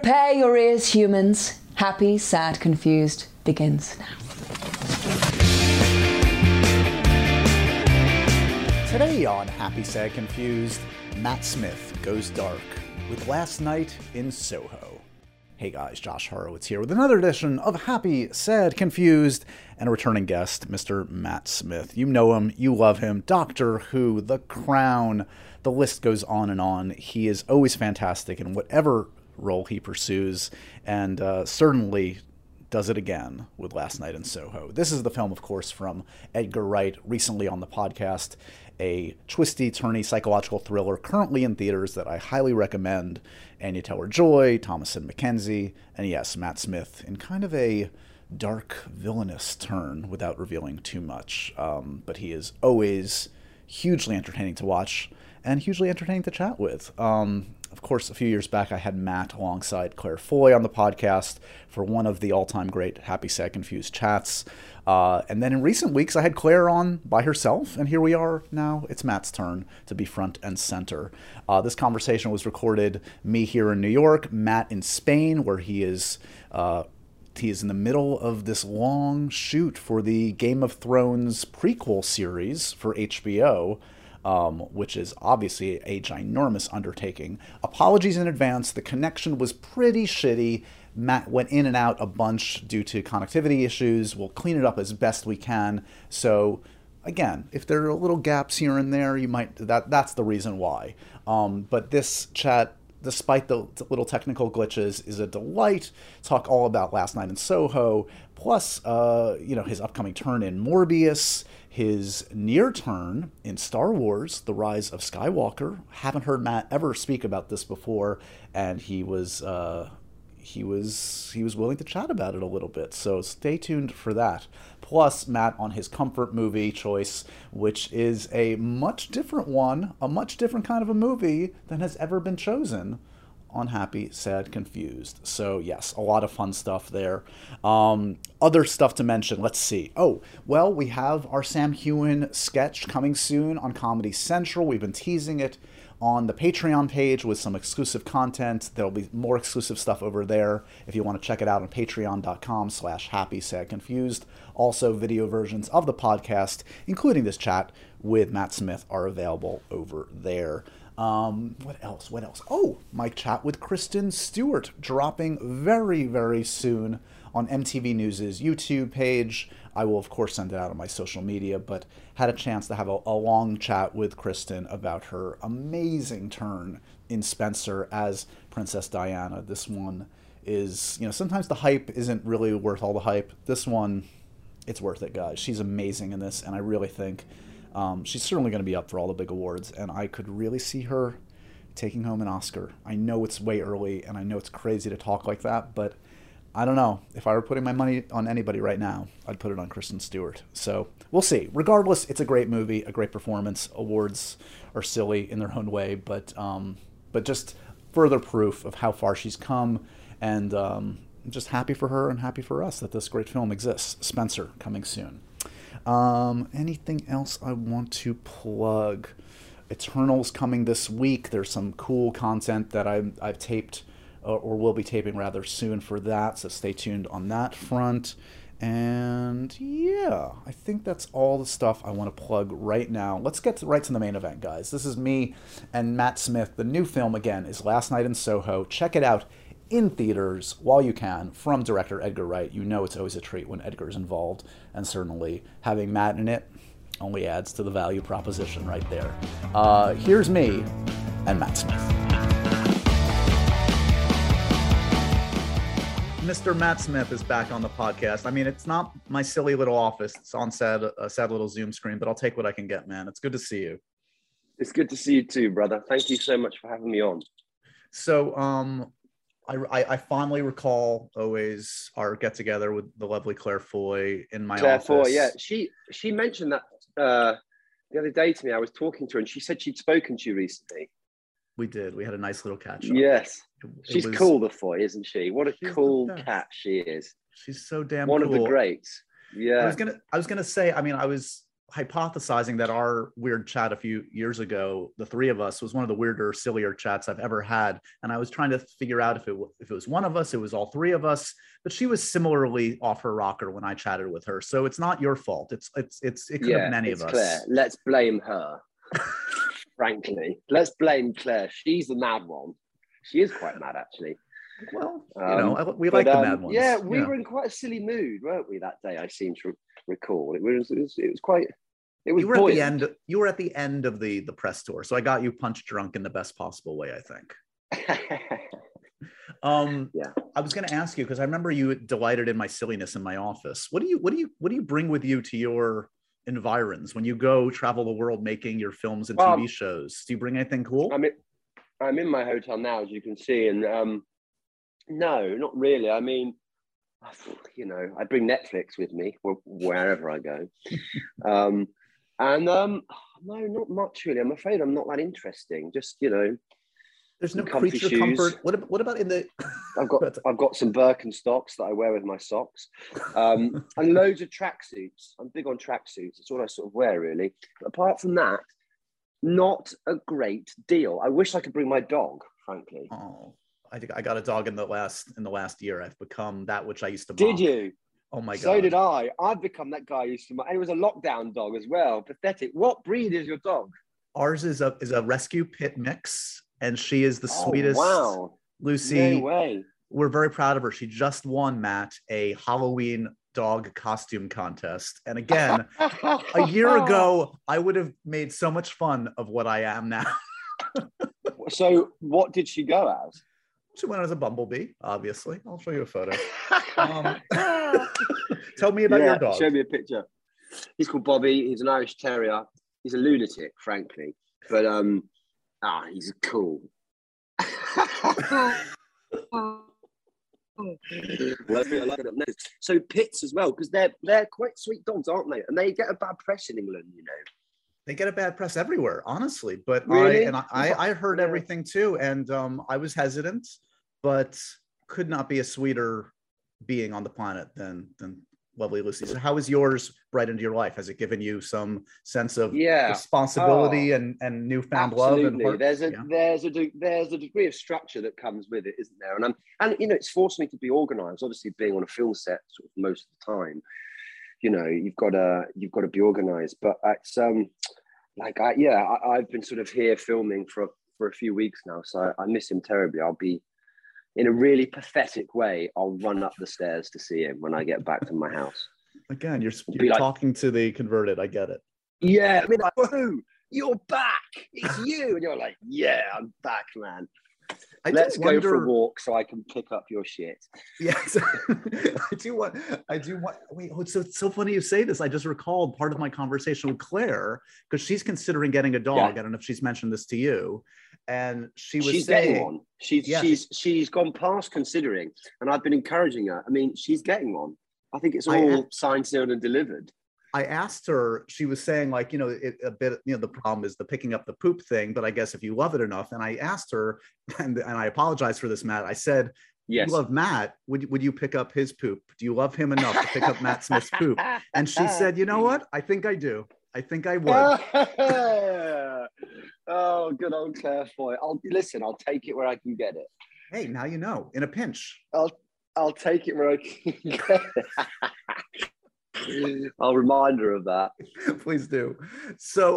Prepare your ears, humans. Happy, Sad, Confused begins now. Today on Happy, Sad, Confused, Matt Smith goes dark with Last Night in Soho. Hey guys, Josh Horowitz here with another edition of Happy, Sad, Confused, and a returning guest, Mr. Matt Smith. You know him, you love him, Doctor Who, The Crown, the list goes on. He is always fantastic in whatever role he pursues, and certainly does it again with Last Night in Soho. This is the film, of course, from Edgar Wright, recently on the podcast, a twisty, turny psychological thriller currently in theaters that I highly recommend. Anya Taylor-Joy, Thomasin McKenzie, and yes, Matt Smith in kind of a dark, villainous turn without revealing too much. But he is always hugely entertaining to watch and hugely entertaining to chat with. Of course, a few years back, I had Matt alongside Claire Foy on the podcast for one of the all-time great Happy, Sad, Confused chats. And then in recent weeks, I had Claire on by herself, and here we are now. It's Matt's turn to be front and center. This conversation was recorded, me here in New York, Matt in Spain, where he is in the middle of this long shoot for the Game of Thrones prequel series for HBO, which is obviously a ginormous undertaking. Apologies in advance, the connection was pretty shitty. Matt went in and out a bunch due to connectivity issues. We'll clean it up as best we can. So again, if there are little gaps here and there, you might, that's the reason why. But this chat, despite the little technical glitches, is a delight. Talk all about Last Night in Soho, plus his upcoming turn in Morbius, his near turn in Star Wars, The Rise of Skywalker. Haven't heard Matt ever speak about this before, and he was willing to chat about it a little bit, so stay tuned for that. Plus, Matt on his comfort movie choice, which is a much different one, a much different kind of a movie than has ever been chosen on Happy, Sad, Confused. So yes, a lot of fun stuff there. Other stuff to mention, let's see. Oh, well, we have our Sam Heughan sketch coming soon on Comedy Central. We've been teasing it on the Patreon page with some exclusive content. There'll be more exclusive stuff over there if you want to check it out on patreon.com/happysadconfused. Also, video versions of the podcast, including this chat with Matt Smith, are available over there. What else? Oh, my chat with Kristen Stewart, dropping very, very soon on MTV News' YouTube page. I will, of course, send it out on my social media, but had a chance to have a long chat with Kristen about her amazing turn in Spencer as Princess Diana. This one is, sometimes the hype isn't really worth all the hype. This one, it's worth it, guys. She's amazing in this, and I really think she's certainly going to be up for all the big awards, and I could really see her taking home an Oscar. I know it's way early, and I know it's crazy to talk like that, but I don't know. If I were putting my money on anybody right now, I'd put it on Kristen Stewart. So we'll see. Regardless, it's a great movie, a great performance. Awards are silly in their own way, but just further proof of how far she's come, and just happy for her and happy for us that this great film exists. Spencer, coming soon. Anything else I want to plug? Eternals coming this week. There's some cool content that I've taped, or will be taping rather soon for that, so stay tuned on that front. And yeah, I think that's all the stuff I want to plug right now. Let's get right to the main event, guys. This is me and Matt Smith. The new film, again, is Last Night in Soho. Check it out in theaters while you can, from director Edgar Wright. You know it's always a treat when Edgar's involved, and certainly having Matt in it only adds to the value proposition right there. Here's me and Matt Smith. Mr. Matt Smith is back on the podcast. I mean, it's not my silly little office. It's on a sad little Zoom screen, but I'll take what I can get, man. It's good to see you. It's good to see you too, brother. Thank you so much for having me on. So I fondly recall always our get together with the lovely Claire Foy in my office. Claire Foy, yeah. She mentioned that the other day to me. I was talking to her and she said she'd spoken to you recently. We did. We had a nice little catch up. Yes. She's cool, the Foy, isn't she? What a cool cat she is. She's so damn cool. One of the greats. Yeah. I was gonna say, I mean, I was hypothesizing that our weird chat a few years ago, the three of us, was one of the weirder, sillier chats I've ever had. And I was trying to figure out if it was one of us, it was all three of us, but she was similarly off her rocker when I chatted with her. So it's not your fault. It could have many of us. Claire. Let's blame her. Frankly, let's blame Claire. She's the mad one. She is quite mad, actually. Well, we like the mad ones. Yeah, we were in quite a silly mood, weren't we, that day? I seem to recall it was quite. It was. You were at the end. You were at the end of the press tour, so I got you punch drunk in the best possible way, I think. I was going to ask you because I remember you delighted in my silliness in my office. What do you bring with you to your environs when you go travel the world making your films and TV shows? Do you bring anything cool? I'm in my hotel now, as you can see, and no, not really. I mean, I bring Netflix with me wherever I go. No, not much really. I'm afraid I'm not that interesting. Just, there's no creature comfort. What about in the? I've got some Birkenstocks that I wear with my socks, and loads of tracksuits. I'm big on tracksuits. It's all I sort of wear really. But apart from that, not a great deal. I wish I could bring my dog, frankly. Oh. I think I got a dog in the last year. I've become that which I used to mom. Did you? Oh my God. So did I. I've become that guy I used to mom. And it was a lockdown dog as well. Pathetic. What breed is your dog? Ours is a rescue pit mix. And she is the sweetest. Wow. Lucy. No way. We're very proud of her. She just won, Matt, a Halloween dog costume contest. And again, a year ago, I would have made so much fun of what I am now. So what did she go as? She went as a bumblebee, obviously. I'll show you a photo. Tell me about your dog. Show me a picture. He's called Bobby. He's an Irish terrier. He's a lunatic, frankly. But, he's cool. So pits as well, because they're quite sweet dogs, aren't they? And they get a bad press in England, They get a bad press everywhere, honestly. But really? I heard everything too, and I was hesitant, but could not be a sweeter being on the planet than lovely Lucy. So, how has yours brightened your life? Has it given you some sense of responsibility and newfound love? Absolutely. There's a degree of structure that comes with it, isn't there? And it's forced me to be organised. Obviously, being on a film set sort of most of the time. You've got to be organised, but it's I've been sort of here filming for a few weeks now, so I miss him terribly. I'll be in a really pathetic way. I'll run up the stairs to see him when I get back to my house. Again, you're talking to the converted. I get it. Yeah, I mean, like, whoa, you're back. It's you, and you're like, yeah, I'm back, man. Let's go for a walk so I can pick up your shit. Yes, I do want. Wait, it's so funny you say this. I just recalled part of my conversation with Claire because she's considering getting a dog. Yeah. I don't know if she's mentioned this to you, and she's saying, getting one. She's gone past considering, and I've been encouraging her. I mean, she's getting one. I think it's all signed, sealed, and delivered. I asked her, she was saying like, the problem is the picking up the poop thing, but I guess if you love it enough, and I asked her, and I apologize for this, Matt, I said, yes. You love Matt, would you pick up his poop? Do you love him enough to pick up Matt Smith's poop? And she said, you know what? I think I do. I think I would. Oh, good old Claire Foy. I'll take it where I can get it. Hey, now in a pinch. I'll take it where I can get it. I'll remind her of that. Please do. So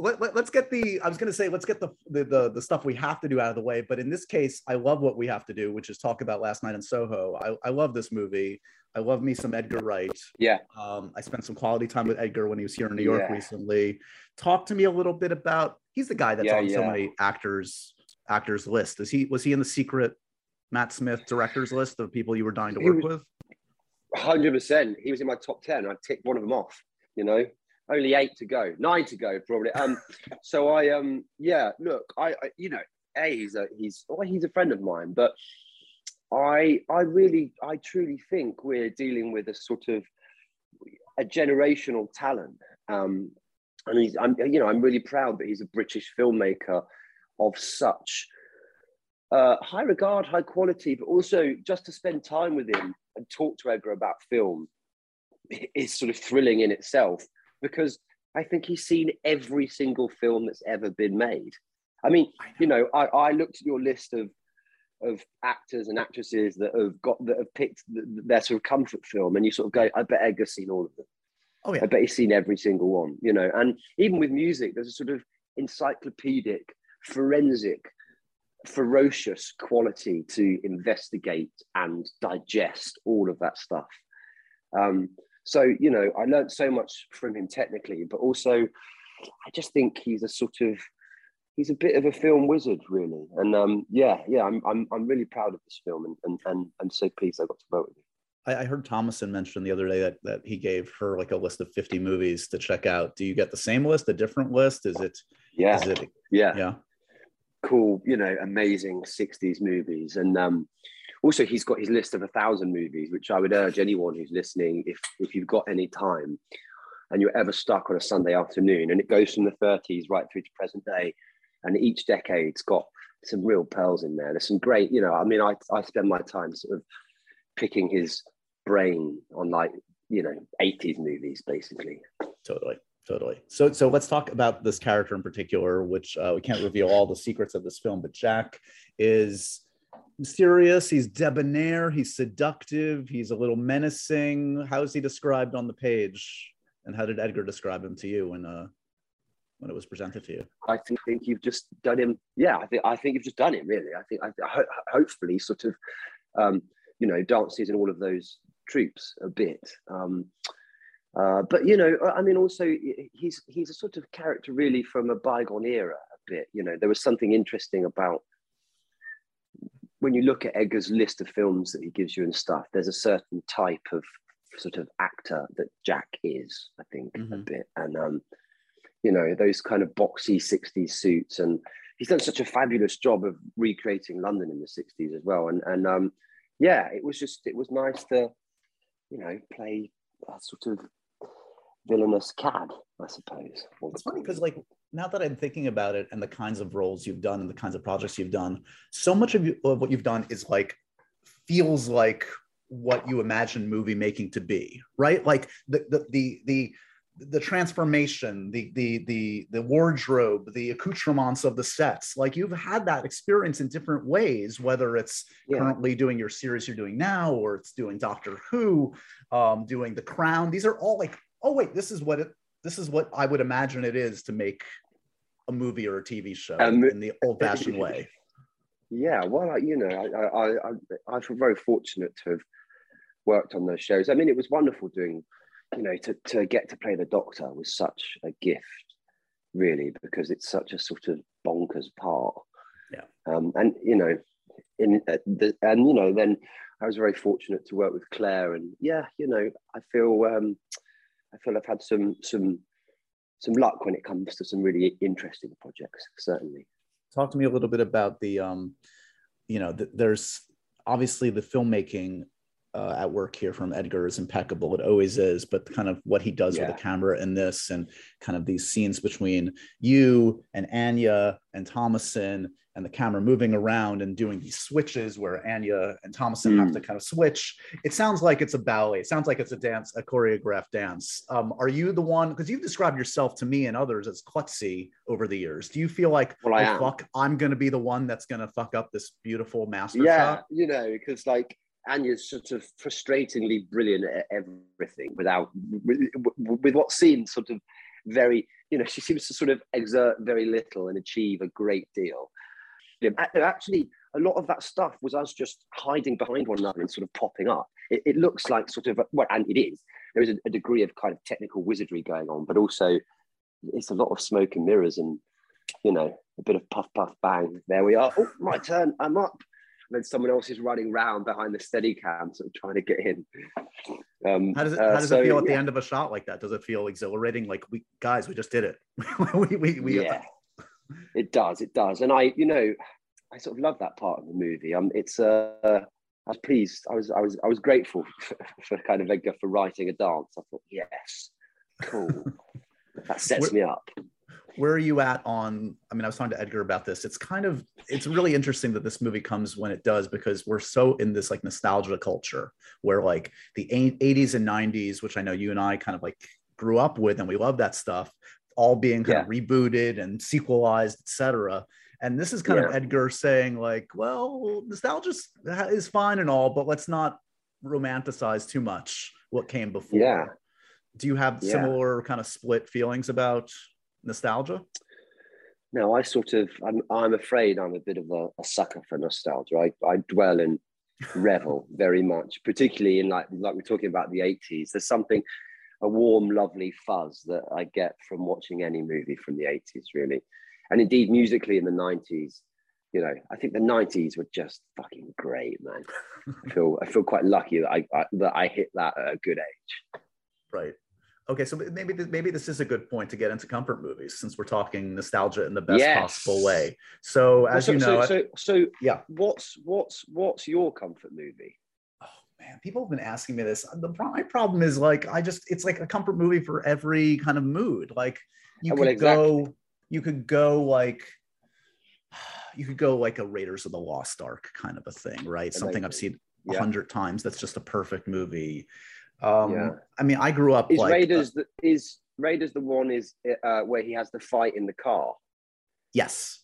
let's get the, I was going to say, let's get the stuff we have to do out of the way. But in this case, I love what we have to do, which is talk about Last Night in Soho. I love this movie. I love me some Edgar Wright. Yeah. I spent some quality time with Edgar when he was here in New York recently. Talk to me a little bit about, he's the guy that's on so many actors list. Was he in the secret Matt Smith directors list of people you were dying to work with? 100%. He was in my top 10. I ticked one of them off. Only 8 to go, 9 to go probably. So I look, I he's a friend of mine, but I truly think we're dealing with a sort of a generational talent. And I'm really proud that he's a British filmmaker of such high regard, high quality, but also just to spend time with him and talk to Edgar about film is sort of thrilling in itself, because I think he's seen every single film that's ever been made. I mean, you know, I looked at your list of actors and actresses that have picked their sort of comfort film, and you sort of go, I bet Edgar's seen all of them. Oh yeah, I bet he's seen every single one. You know, and even with music, there's a sort of encyclopedic, forensic, ferocious quality to investigate and digest all of that stuff. So, you know, I learned so much from him technically, but also I just think he's a bit of a film wizard, really. And I'm really proud of this film, and so pleased I got to vote with you. I heard Thomasin mention the other day that he gave her like a list of 50 movies to check out. Do you get the same list, a different list? Is it cool, you know, amazing 60s movies? And also he's got his list of 1,000 movies, which I would urge anyone who's listening, if you've got any time and you're ever stuck on a Sunday afternoon, and it goes from the 30s right through to present day, and each decade's got some real pearls in there. There's some great, you know, I mean, I spend my time sort of picking his brain on, like, you know, 80s movies, basically. Totally. So let's talk about this character in particular, which we can't reveal all the secrets of this film, but Jack is mysterious. He's debonair. He's seductive. He's a little menacing. How is he described on the page? And how did Edgar describe him to you when it was presented to you? I think you've just done him. Yeah, I think you've just done him, really. I think hopefully sort of, you know, dances in all of those troops a bit. But, you know, I mean, also, he's a sort of character really from a bygone era a bit. You know, there was something interesting about when you look at Edgar's list of films that he gives you and stuff, there's a certain type of sort of actor that Jack is, I think, a bit. And, you know, those kind of boxy 60s suits. And he's done such a fabulous job of recreating London in the 60s as well. And yeah, it was nice to, you know, play a sort of villainous cad, I suppose. It's funny because, like, now that I'm thinking about it and the kinds of roles you've done and the kinds of projects you've done, so much of what you've done is like, feels like what you imagine movie making to be, right? Like the transformation, the wardrobe, the accoutrements of the sets. Like, you've had that experience in different ways, whether it's currently doing your series you're doing now, or it's doing Doctor Who, doing The Crown. These are all like, oh wait, this is what I would imagine it is to make a movie or a TV show in the old-fashioned way. Yeah, well, you know, I feel very fortunate to have worked on those shows. I mean, it was wonderful doing, you know, to get to play the Doctor was such a gift, really, because it's such a sort of bonkers part. Yeah. And, you know, then I was very fortunate to work with Claire, and yeah, you know, I feel I've had some luck when it comes to some really interesting projects, certainly. Talk to me a little bit about the, you know, there's obviously the filmmaking at work here from Edgar is impeccable. It always is, but kind of what he does with the camera in this, and kind of these scenes between you and Anya and Thomasin, and the camera moving around and doing these switches where Anya and Thomasin have to kind of switch. It sounds like it's a ballet. It sounds like it's a dance, a choreographed dance. Are you the one, because you've described yourself to me and others as klutzy over the years. Do you feel like, I'm going to be the one that's going to fuck up this beautiful master shot? You know, because like Anya's sort of frustratingly brilliant at everything with what seems sort of very, you know, she seems to sort of exert very little and achieve a great deal. Actually, a lot of that stuff was us just hiding behind one another and sort of popping up. It looks like sort of, well, and it is, there is a degree of kind of technical wizardry going on, but also it's a lot of smoke and mirrors and, you know, a bit of puff, puff, bang. There we are. Oh, my turn. I'm up. And then someone else is running round behind the Steadicam, sort of trying to get in. How does it feel at the end of a shot like that? Does it feel exhilarating? Like, we just did it. Yeah. It does. And I sort of love that part of the movie. I was pleased. I was grateful for kind of Edgar for writing a dance. I thought, yes, cool. That sets me up. Where are you at on, I mean, I was talking to Edgar about this. It's really interesting that this movie comes when it does, because we're so in this like nostalgia culture where like the 80s and 90s, which I know you and I kind of like grew up with and we love that stuff, all being kind of rebooted and sequelized, etc. And this is kind of Edgar saying like, well, nostalgia is fine and all, but let's not romanticize too much what came before. Yeah. Do you have similar kind of split feelings about nostalgia? No, I sort of, I'm afraid I'm a bit of a sucker for nostalgia. I dwell and revel very much, particularly in like we're talking about the 80s. There's something, a warm, lovely fuzz that I get from watching any movie from the 80s, really. And indeed, musically in the 90s, you know, I think the 90s were just fucking great, man. I feel quite lucky that I hit that at a good age. Right. Okay, so maybe this is a good point to get into comfort movies, since we're talking nostalgia in the best possible way. So, yeah, what's your comfort movie? Oh man, people have been asking me this. My problem is like it's like a comfort movie for every kind of mood. Like you could go like a Raiders of the Lost Ark kind of a thing, right? Something I've seen 100 times. That's just a perfect movie. I mean, I grew up. Is Raiders the one where he has the fight in the car? Yes.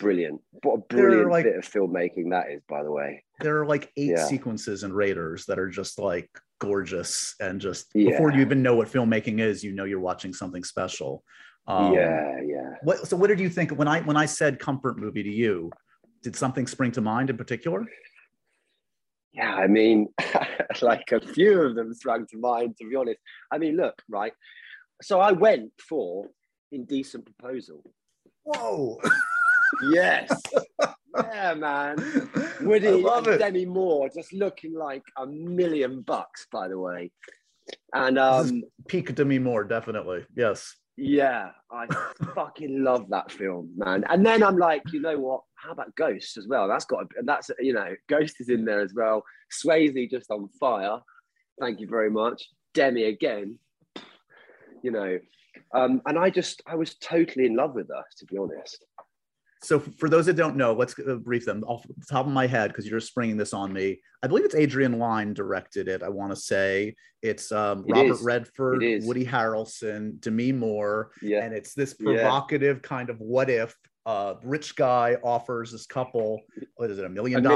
Brilliant. What a brilliant bit of filmmaking that is, by the way. There are like 8 sequences in Raiders that are just like gorgeous, and just before you even know what filmmaking is, you know you're watching something special. So what did you think when I said comfort movie to you? Did something spring to mind in particular? Yeah, I mean, like a few of them sprang to mind, to be honest. I mean, look, right. So I went for Indecent Proposal. Whoa. Yes. Yeah, man. Woody and Demi Moore just looking like $1 million, by the way. And peak Demi Moore, definitely. Yes. Yeah, I fucking love that film, man. And then I'm like, you know what? How about Ghost as well? Ghost is in there as well. Swayze just on fire. Thank you very much. Demi again. You know, and I was totally in love with her, to be honest. So for those that don't know, let's brief them off the top of my head, because you're springing this on me. I believe it's Adrian Lyne directed it, I want to say. It's Robert Redford, Woody Harrelson, Demi Moore, and it's this provocative kind of what if rich guy offers this couple, what is it, $1 million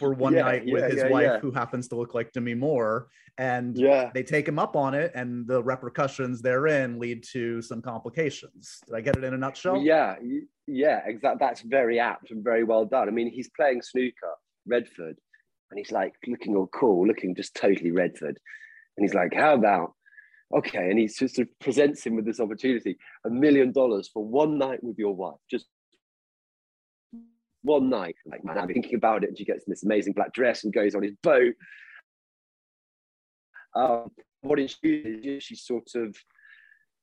for one night with his wife who happens to look like Demi Moore, and they take him up on it, and the repercussions therein lead to some complications. Did I get it in a nutshell? Yeah, exactly. That's very apt and very well done. I mean, he's playing snooker, Redford, and he's like looking all cool, looking just totally Redford, and he's like, how about, okay, and he just sort of presents him with this opportunity, $1 million for one night with your wife, just one night. Like, man, I've been thinking about it, and she gets in this amazing black dress and goes on his boat. What she sort of,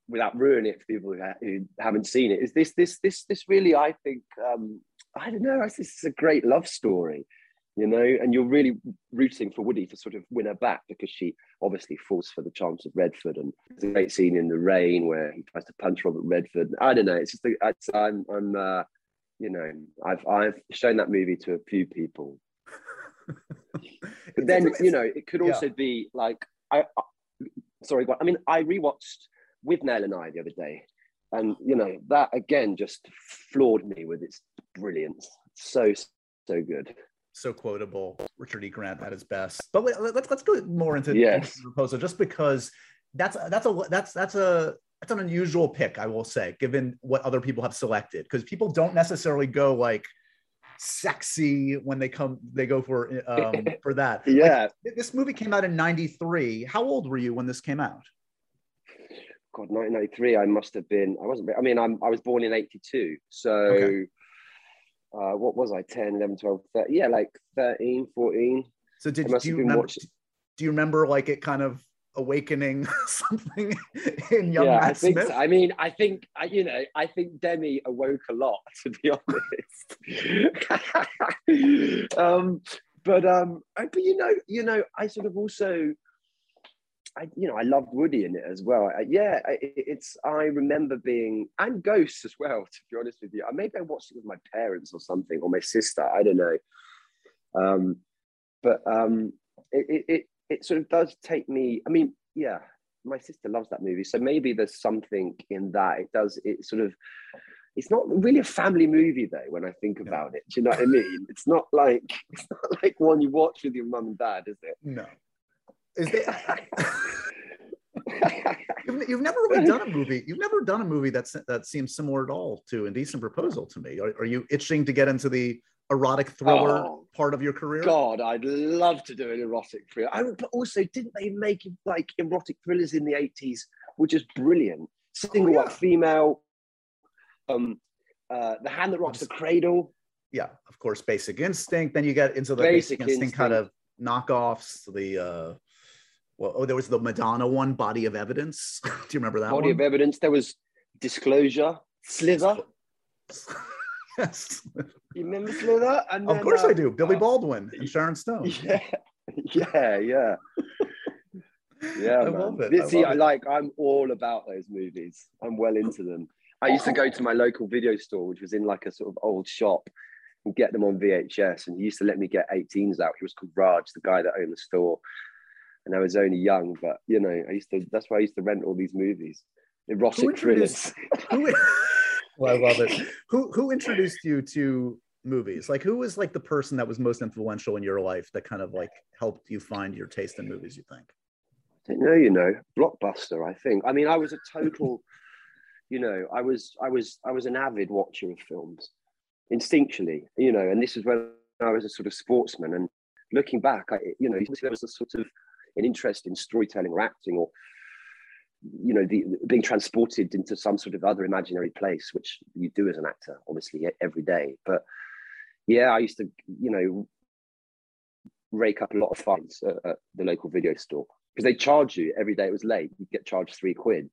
without ruining it for people who haven't seen it, is this really, I think, I don't know, this is a great love story, you know, and you're really rooting for Woody to sort of win her back, because she obviously falls for the charms of Redford, and there's a great scene in the rain where he tries to punch Robert Redford. I don't know, it's just I'm you know, I've shown that movie to a few people. But then, you know, it could also be like, I rewatched With Nell and I the other day, and, you know, that again just floored me with its brilliance. So good. So quotable. Richard E. Grant at his best. But let's go more into the proposal, just because that's an unusual pick, I will say, given what other people have selected, because people don't necessarily go like sexy when they go for that. Yeah. Like, this movie came out in 93. How old were you when this came out? God, 1993. I was born in 82. So what was I? 10, 11, 12, 13, yeah, like 13, 14. So do you remember like it kind of awakening something in young Matt Smith? So. I mean, I think Demi awoke a lot, to be honest. But you know, I sort of also, I loved Woody in it as well. I remember being, and Ghosts as well, to be honest with you. Maybe I watched it with my parents or something, or my sister, I don't know. But it sort of does take me, I mean, yeah, my sister loves that movie, so maybe there's something in that. It does, it sort of, it's not really a family movie though, when I think about it, do you know what I mean? It's not like one you watch with your mum and dad, is it? No. Is it? You've never really done a movie. You've never done a movie that seems similar at all to Indecent Proposal to me. Are you itching to get into the erotic thriller part of your career? God, I'd love to do an erotic thriller. But also, didn't they make like erotic thrillers in the 80s, which is brilliant? Single White Female, The Hand That Rocks the Cradle. Yeah, of course, Basic Instinct. Then you get into the Basic Instinct kind of knockoffs. There was the Madonna one, Body of Evidence. Do you remember that one? Body of Evidence. There was Disclosure, Slither. Yes. You remember Slither? And then, of course I do. Billy Baldwin and Sharon Stone. Yeah, yeah, yeah. Yeah, I love it. I'm all about those movies. I'm well into them. I used to go to my local video store, which was in like a sort of old shop, and get them on VHS. And he used to let me get 18s out. He was called Raj, the guy that owned the store. And I was only young, but you know, that's why I used to rent all these movies, erotic thrillers. Well, I love it. Who introduced you to movies? Like, who was like the person that was most influential in your life that kind of like helped you find your taste in movies, you think? I don't know, you know, Blockbuster, I think. I mean, I was a total, you know, I was an avid watcher of films, instinctually, you know, and this is when I was a sort of sportsman. And looking back, you know, there was a sort of an interest in storytelling or acting, or you know, being transported into some sort of other imaginary place, which you do as an actor, obviously, every day. But yeah, I used to, you know, rake up a lot of fines at the local video store because they charge you every day. It was late; you'd get charged £3.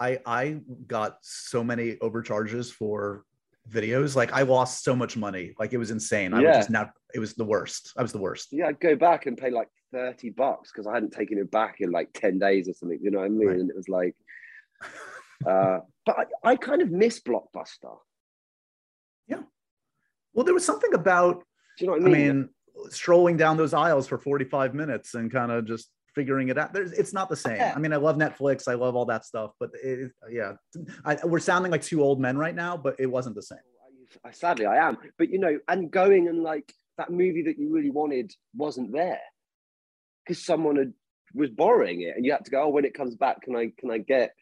I got so many overcharges for videos. Like I lost so much money. Like it was insane. Yeah. It was the worst. I was the worst. Yeah, I'd go back and pay like $30 because I hadn't taken it back in like 10 days or something, you know what I mean? Right. And it was like but I kind of miss Blockbuster. Yeah, well, there was something about, do you know what I mean strolling down those aisles for 45 minutes and kind of just figuring it out. It's not the same. I mean, I love Netflix, I love all that stuff, but we're sounding like two old men right now, but it wasn't the same. Sadly I am, but you know, and going and like that movie that you really wanted wasn't there because someone was borrowing it, and you had to go, oh, when it comes back, can I get,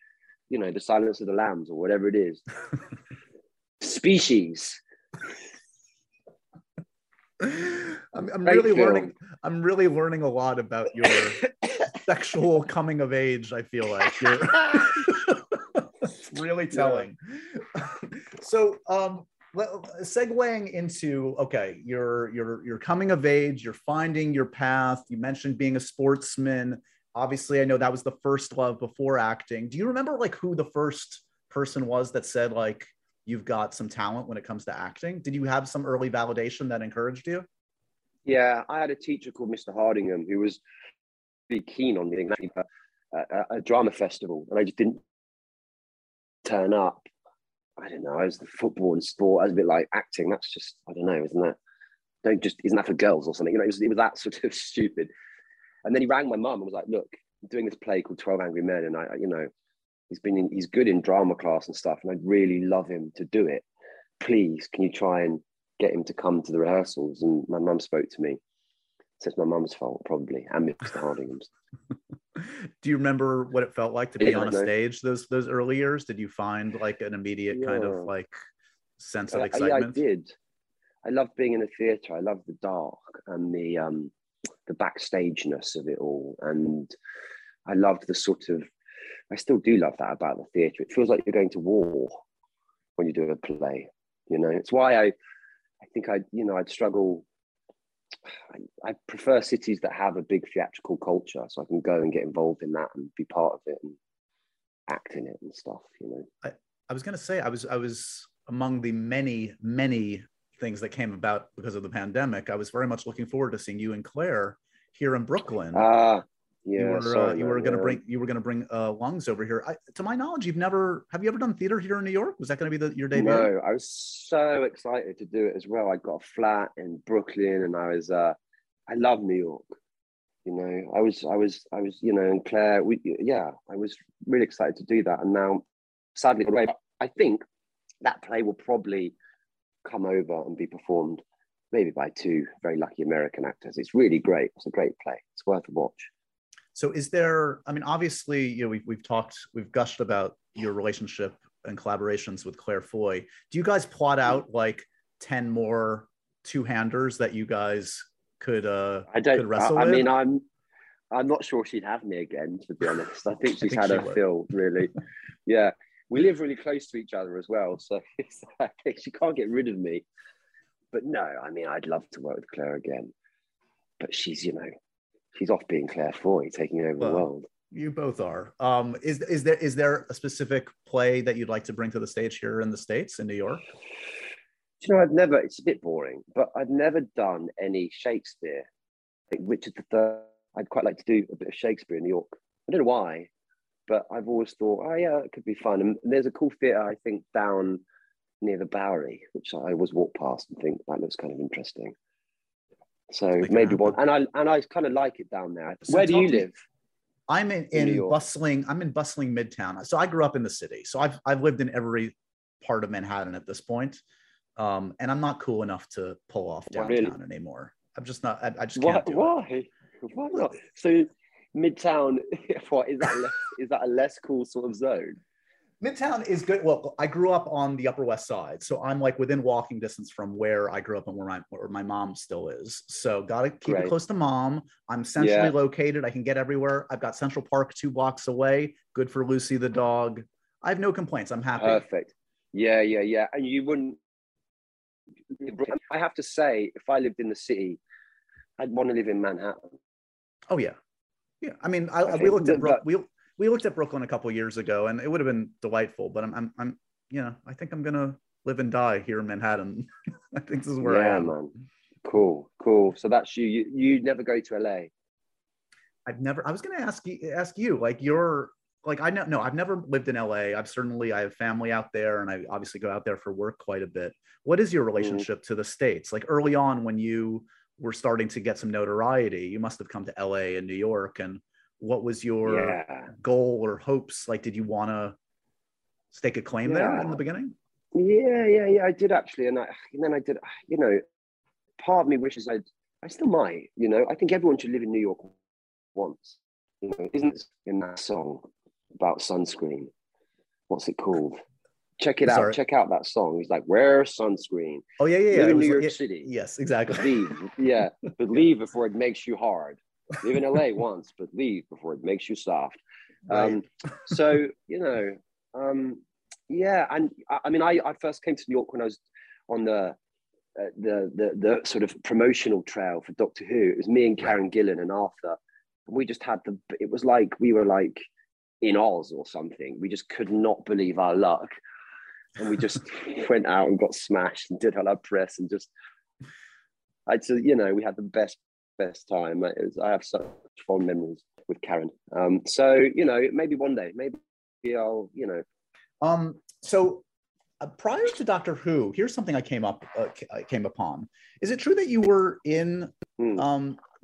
you know, The Silence of the Lambs or whatever it is. Species. I'm really learning. I'm really learning a lot about your sexual coming of age. I feel like it's really telling. Yeah. So, segueing into, okay, you're coming of age, you're finding your path. You mentioned being a sportsman. Obviously, I know that was the first love before acting. Do you remember like who the first person was that said like, you've got some talent when it comes to acting? Did you have some early validation that encouraged you? Yeah, I had a teacher called Mr. Hardingham who was really keen on me at a drama festival, and I just didn't turn up. I don't know, I was the football and sport. I was a bit like, acting, that's just, I don't know, isn't that for girls or something? You know, it was that sort of stupid. And then he rang my mum and was like, look, I'm doing this play called 12 Angry Men, and I, you know, he's good in drama class and stuff, and I'd really love him to do it. Please, can you try and get him to come to the rehearsals? And my mum spoke to me. So it's my mum's fault, probably, and Mr. Hardingham's. Do you remember what it felt like to be on a stage those early years? Did you find like an immediate kind of like sense of excitement? Yeah, I did. I loved being in a theatre. I loved the dark and the backstageness of it all, and I loved the sort of, I still do love that about the theatre. It feels like you're going to war when you do a play, you know. It's why I think I'd struggle. I prefer cities that have a big theatrical culture, so I can go and get involved in that and be part of it and act in it and stuff, you know. I was going to say, I was among the many, many things that came about because of the pandemic. I was very much looking forward to seeing you and Claire here in Brooklyn. Yeah, you were going to bring Lungs over here. To my knowledge, have you ever done theater here in New York? Was that going to be your debut? No, I was so excited to do it as well. I got a flat in Brooklyn, and I love New York. You know, I was, you know, and Claire, I was really excited to do that. And now, sadly, I think that play will probably come over and be performed maybe by two very lucky American actors. It's really great. It's a great play. It's worth a watch. So is there, I mean, obviously, you know, we've gushed about your relationship and collaborations with Claire Foy. Do you guys plot out like 10 more two-handers that you guys could wrestle with? I mean, I'm not sure she'd have me again, to be honest. I think she's had her fill, really. Yeah. We live really close to each other as well. So it's like, she can't get rid of me. But no, I mean, I'd love to work with Claire again. But she's, you know, she's off being Claire Foy, taking over the world. You both are. Is there a specific play that you'd like to bring to the stage here in the States, in New York? You know, it's a bit boring, but I've never done any Shakespeare. Like Richard III, I'd quite like to do a bit of Shakespeare in New York. I don't know why, but I've always thought, oh yeah, it could be fun. And there's a cool theatre, I think, down near the Bowery, which I always walk past and think that looks kind of interesting. So maybe one, and I kind of like it down there. So where do you live? I'm in bustling Midtown. So I grew up in the city. So I've lived in every part of Manhattan at this point. And I'm not cool enough to pull off downtown anymore. I'm just not. I just can't do it. Why not? So Midtown, is that a less cool sort of zone? Midtown is good. Well, I grew up on the Upper West Side, so I'm like within walking distance from where I grew up and where my mom still is. So gotta keep it close to mom. I'm centrally located. I can get everywhere. I've got Central Park 2 blocks away. Good for Lucy the dog. I have no complaints. I'm happy. Perfect. Yeah. And you wouldn't. I have to say, if I lived in the city, I'd want to live in Manhattan. Oh yeah. I mean, we looked at We looked at Brooklyn a couple of years ago, and it would have been delightful. But I'm, you know, I think I'm gonna live and die here in Manhattan. I think this is where I am. Man. Cool. So that's you. You never go to LA. I've never. I was gonna ask you, like you're, like I know. No, I've never lived in LA. I have family out there, and I obviously go out there for work quite a bit. What is your relationship to the States? Like early on, when you were starting to get some notoriety, you must have come to LA and New York, and what was your goal or hopes? Like, did you want to stake a claim there in the beginning? Yeah, I did actually. And then I did, you know, part of me wishes I still might, you know, I think everyone should live in New York once. You know, isn't it in that song about sunscreen? What's it called? Check it out. Sorry. Check out that song. He's like, wear sunscreen. Oh, yeah. Live in New York City. Yes, exactly. But leave before it makes you hard. Live in LA once, but leave before it makes you soft. Right. So, you know, and I mean, I first came to New York when I was on the sort of promotional trail for Doctor Who. It was me and Karen Gillan and Arthur. And we just had it was like we were like in Oz or something. We just could not believe our luck. And we just went out and got smashed and did all our press and just, you know, we had the best time. I have such fond memories with Karen. So, you know, maybe one day, I'll, you know. So prior to Doctor Who, here's something I came upon. Is it true that you were in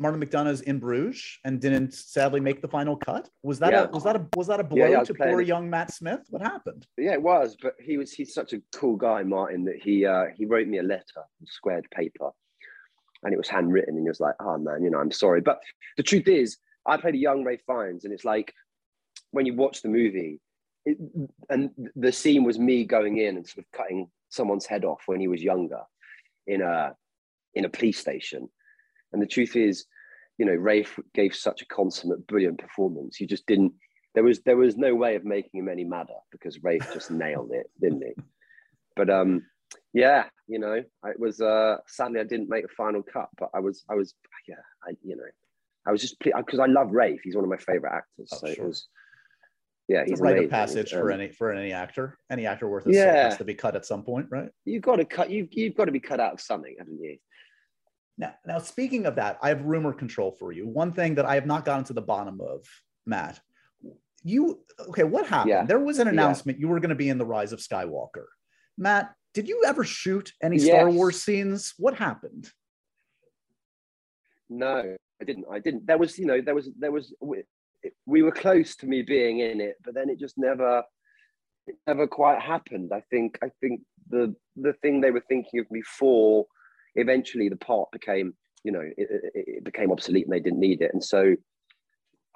Martin McDonagh's In Bruges and didn't sadly make the final cut? Was that a blow to poor young Matt Smith? What happened? Yeah, it was. But he's such a cool guy, Martin, that he wrote me a letter on squared paper. And it was handwritten, and he was like, oh man, you know, I'm sorry. But the truth is, I played a young Ralph Fiennes, and it's like when you watch the movie, and the scene was me going in and sort of cutting someone's head off when he was younger in a police station. And the truth is, you know, Ralph gave such a consummate, brilliant performance. You just didn't, there was no way of making him any madder because Ralph just nailed it, didn't he? But, yeah, you know, it was sadly I didn't make a final cut, but I was just pleased because I love Ralph. He's one of my favorite actors. It was, he's a rite of passage for any actor. Any actor worth his salt has to be cut at some point, right? You've got to be cut out of something, haven't you? Now speaking of that, I have rumor control for you. One thing that I have not gotten to the bottom of, Matt. What happened? Yeah. There was an announcement you were going to be in The Rise of Skywalker, Matt. Did you ever shoot any Star Wars scenes? What happened? No, I didn't. There was. We were close to me being in it, but then it just never quite happened. I think the thing they were thinking of me for, eventually the part became, it became obsolete and they didn't need it, and so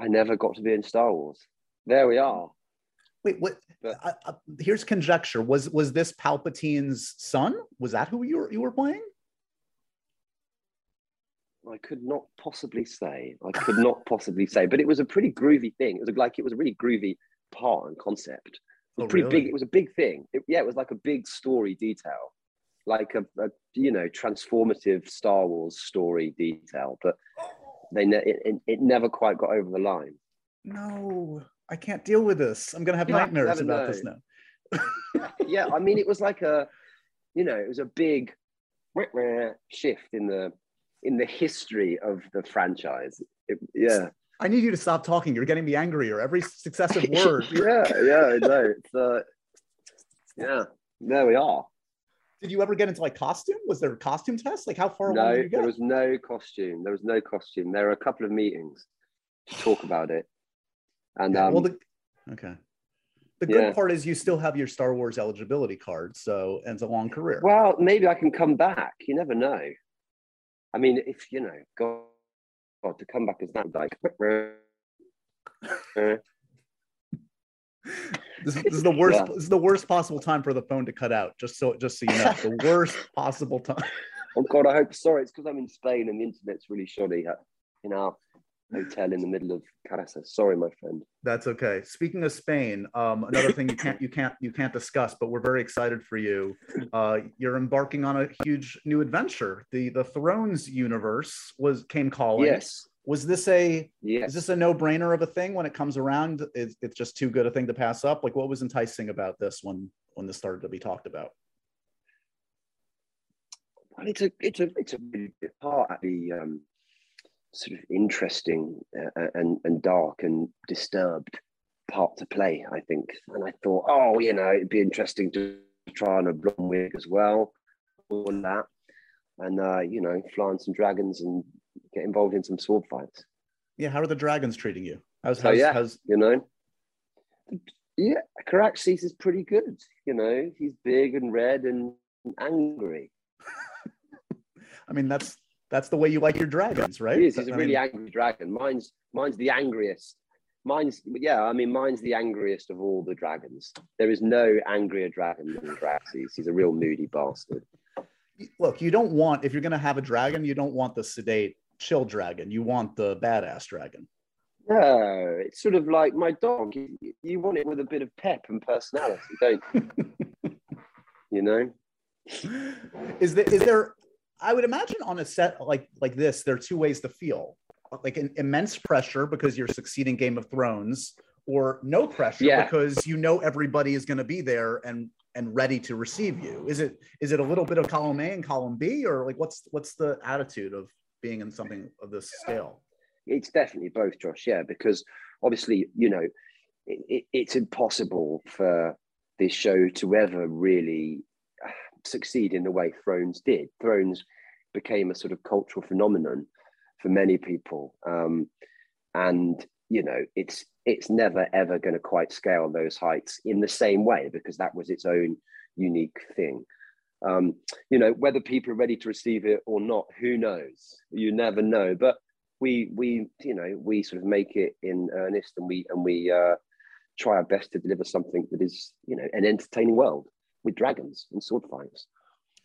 I never got to be in Star Wars. There we are. Wait, what? But, here's conjecture. Was this Palpatine's son? Was that who you were playing? I could not possibly say. But it was a pretty groovy thing. It was a really groovy part and concept. It was big. It was a big thing. It was like a big story detail, like a transformative Star Wars story detail. But it never quite got over the line. No, I can't deal with this. I'm gonna have nightmares about this now. Yeah, I mean, it was like it was a big shift in the history of the franchise. I need you to stop talking. You're getting me angrier every successive word. yeah, I know. There we are. Did you ever get into like costume? Was there a costume test? Like how far along did you get? There was no costume. There were a couple of meetings to talk about it. And The good part is you still have your Star Wars eligibility card, so it's a long career. Well, maybe I can come back. You never know. I mean, if God, to come back as that, like this is the worst. Yeah. This is the worst possible time for the phone to cut out. Just so you know, the worst possible time. Oh God, I hope. Sorry, it's because I'm in Spain and the internet's really shoddy in our hotel in the middle of Caraxes. Sorry, my friend. That's okay. Speaking of Spain, another thing you can't discuss, but we're very excited for you. You're embarking on a huge new adventure. The Thrones universe came calling. Yes. Was this is this a no-brainer of a thing when it comes around? It's just too good a thing to pass up. Like, what was enticing about this when this started to be talked about? Well, it's a really good part of the sort of interesting and dark and disturbed part to play, I think. And I thought, it'd be interesting to try on a blonde wig as well, all that, and flying some dragons and get involved in some sword fights. Yeah, how are the dragons treating you? Caraxes is pretty good. He's big and red and angry. I mean, that's the way you like your dragons, right? He is. He's a really angry dragon. Mine's the angriest. Mine's the angriest of all the dragons. There is no angrier dragon than Draxys. He's a real moody bastard. Look, if you're going to have a dragon, you don't want the sedate, chill dragon. You want the badass dragon. No, it's sort of like my dog. You want it with a bit of pep and personality, don't you? Is there... I would imagine on a set like this, there are two ways to feel: like an immense pressure because you're succeeding Game of Thrones, or no pressure because everybody is going to be there and ready to receive you. Is it a little bit of column A and column B, or like what's the attitude of being in something of this scale? It's definitely both, Josh. Yeah, because obviously it's impossible for this show to ever really succeed in the way Thrones did. Thrones became a sort of cultural phenomenon for many people, and it's never ever going to quite scale those heights in the same way because that was its own unique thing. Whether people are ready to receive it or not, who knows? You never know. But we sort of make it in earnest, and we try our best to deliver something that is an entertaining world, with dragons and sword fights.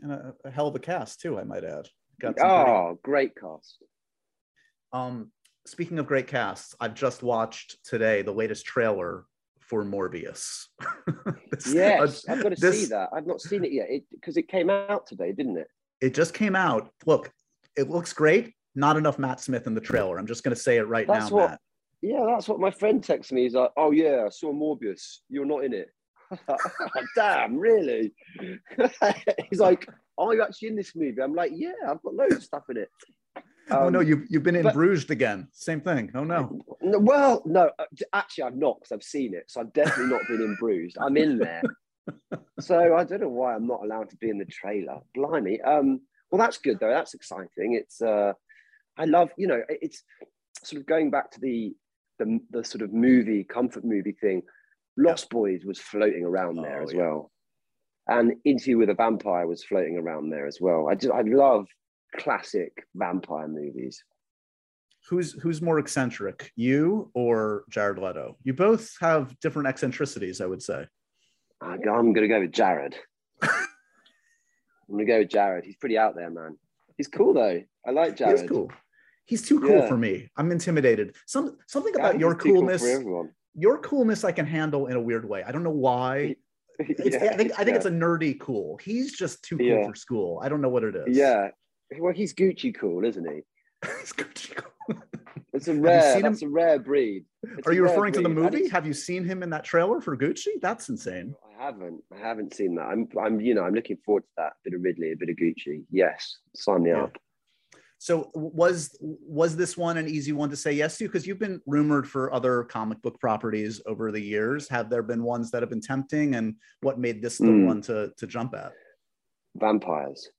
And a hell of a cast too, I might add. Great cast. Speaking of great casts, I've just watched today the latest trailer for Morbius. I've got to see that. I've not seen it yet because it came out today, didn't it? It just came out. Look, it looks great. Not enough Matt Smith in the trailer. I'm just going to say it Matt. Yeah, that's what my friend texts me. He's like, oh yeah, I saw Morbius. You're not in it. Damn, really? He's like, are you actually in this movie? I'm like, yeah, I've got loads of stuff in it. Oh no, you've been in Bruges again. Same thing. Oh no. Well, no, actually I've not, because I've seen it. So I've definitely not been in Bruges. I'm in there. So I don't know why I'm not allowed to be in the trailer. Blimey. Well, that's good though. That's exciting. It's I love, you know, it's sort of going back to the sort of movie, comfort movie thing. Lost Boys was floating around there as well. And Interview with a Vampire was floating around there as well. I love classic vampire movies. Who's more eccentric, you or Jared Leto? You both have different eccentricities, I would say. I'm going to go with Jared. I'm going to go with Jared. He's pretty out there, man. He's cool, though. I like Jared. He's cool. He's too cool for me. I'm intimidated. Something about your coolness. Cool, your coolness I can handle in a weird way. I don't know why. I think it's a nerdy cool. He's just too cool for school. I don't know what it is. Yeah. Well, he's Gucci cool, isn't he? He's Gucci cool. That's a rare breed. Are you referring to the movie? Have you seen him in that trailer for Gucci? That's insane. I haven't seen that. I'm looking forward to that. A bit of Ridley, a bit of Gucci. Yes, sign me up. So was this one an easy one to say yes to? Because you've been rumored for other comic book properties over the years. Have there been ones that have been tempting, and what made this the one to jump at? Vampires.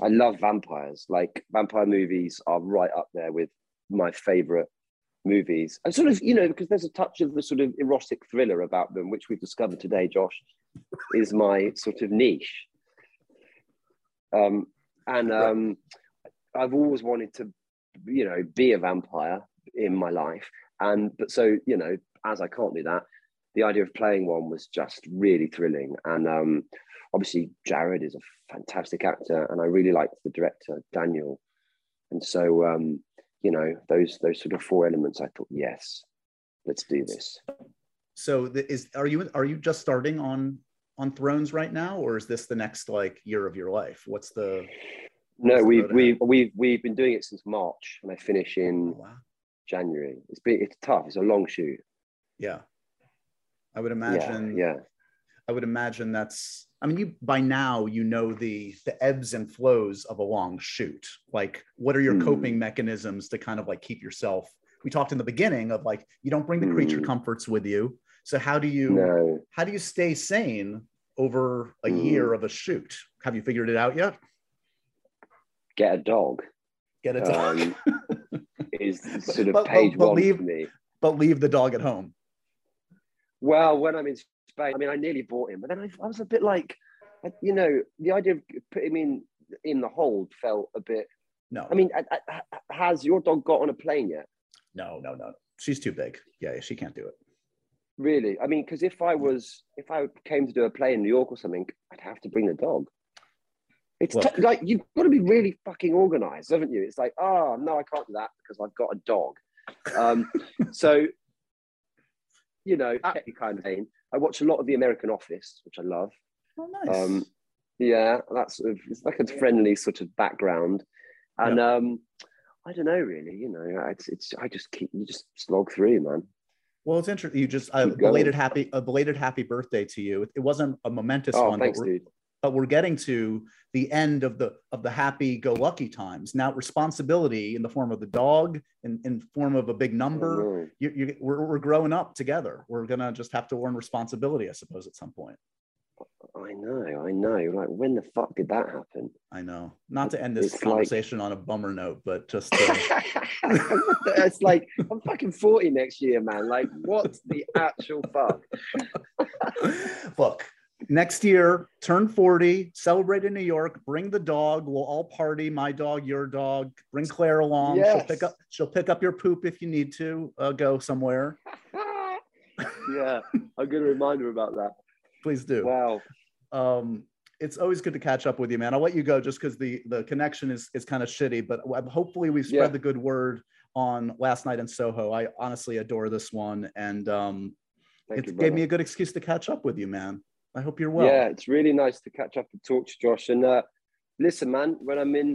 I love vampires. Like, vampire movies are right up there with my favorite movies. And sort of, you know, because there's a touch of the sort of erotic thriller about them, which we've discovered today, Josh, is my sort of niche. I've always wanted to, you know, be a vampire in my life. So, you know, as I can't do that, the idea of playing one was just really thrilling. And obviously Jared is a fantastic actor, and I really liked the director, Daniel. And so, you know, those sort of four elements, I thought, yes, let's do this. So are you just starting on Thrones right now, or is this the next like year of your life? No, we've been doing it since March, and I finish in January. It's tough. It's a long shoot. Yeah, I would imagine. Yeah, I would imagine that's. I mean, you by now you know the ebbs and flows of a long shoot. Like, what are your coping mechanisms to kind of like keep yourself? We talked in the beginning of like you don't bring the creature comforts with you. So how do you stay sane over a year of a shoot? Have you figured it out yet? Get a dog. Is sort of page one for me. But leave the dog at home. Well, when I'm in Spain, I mean, I nearly bought him, but then I was a bit like, you know, the idea of putting him in the hold felt a bit. No. I mean, has your dog got on a plane yet? No. She's too big. Yeah, she can't do it. Really? I mean, because if I came to do a play in New York or something, I'd have to bring the dog. It's like, you've got to be really fucking organized, haven't you? It's like, oh, no, I can't do that because I've got a dog. So, you know, technically kind of thing. I watch a lot of The American Office, which I love. Oh, nice. Yeah, that's sort of, it's like a friendly sort of background. And I don't know, really, you know, you just slog through, man. Well, it's interesting. A belated happy birthday to you. It wasn't a momentous one. Thanks, dude. But we're getting to the end of the happy-go-lucky times. Now, responsibility in the form of the dog, in form of a big number. Oh. We're growing up together. We're going to just have to earn responsibility, I suppose, at some point. I know. Like, when the fuck did that happen? I know. Not to end this conversation on a bummer note, but just... It's like, I'm fucking 40 next year, man. Like, what's the actual fuck? Look. Next year, turn 40, celebrate in New York, bring the dog, we'll all party, my dog, your dog, bring Claire along, yes. She'll pick up your poop if you need to, go somewhere. Yeah, I'm going to remind her about that. Please do. Wow. It's always good to catch up with you, man. I'll let you go just because the connection is kind of shitty, but hopefully we've spread the good word on Last Night in Soho. I honestly adore this one, and it gave me a good excuse to catch up with you, man. I hope you're well. Yeah, it's really nice to catch up and talk to Josh. And listen, man, when I'm in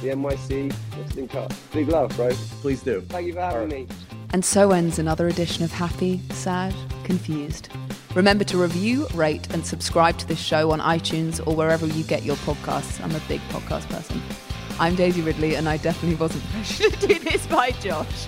the NYC, let's link up. Big love, bro. Please do. Thank you for having me. And so ends another edition of Happy, Sad, Confused. Remember to review, rate, and subscribe to this show on iTunes or wherever you get your podcasts. I'm a big podcast person. I'm Daisy Ridley, and I definitely wasn't pressured to do this by Josh.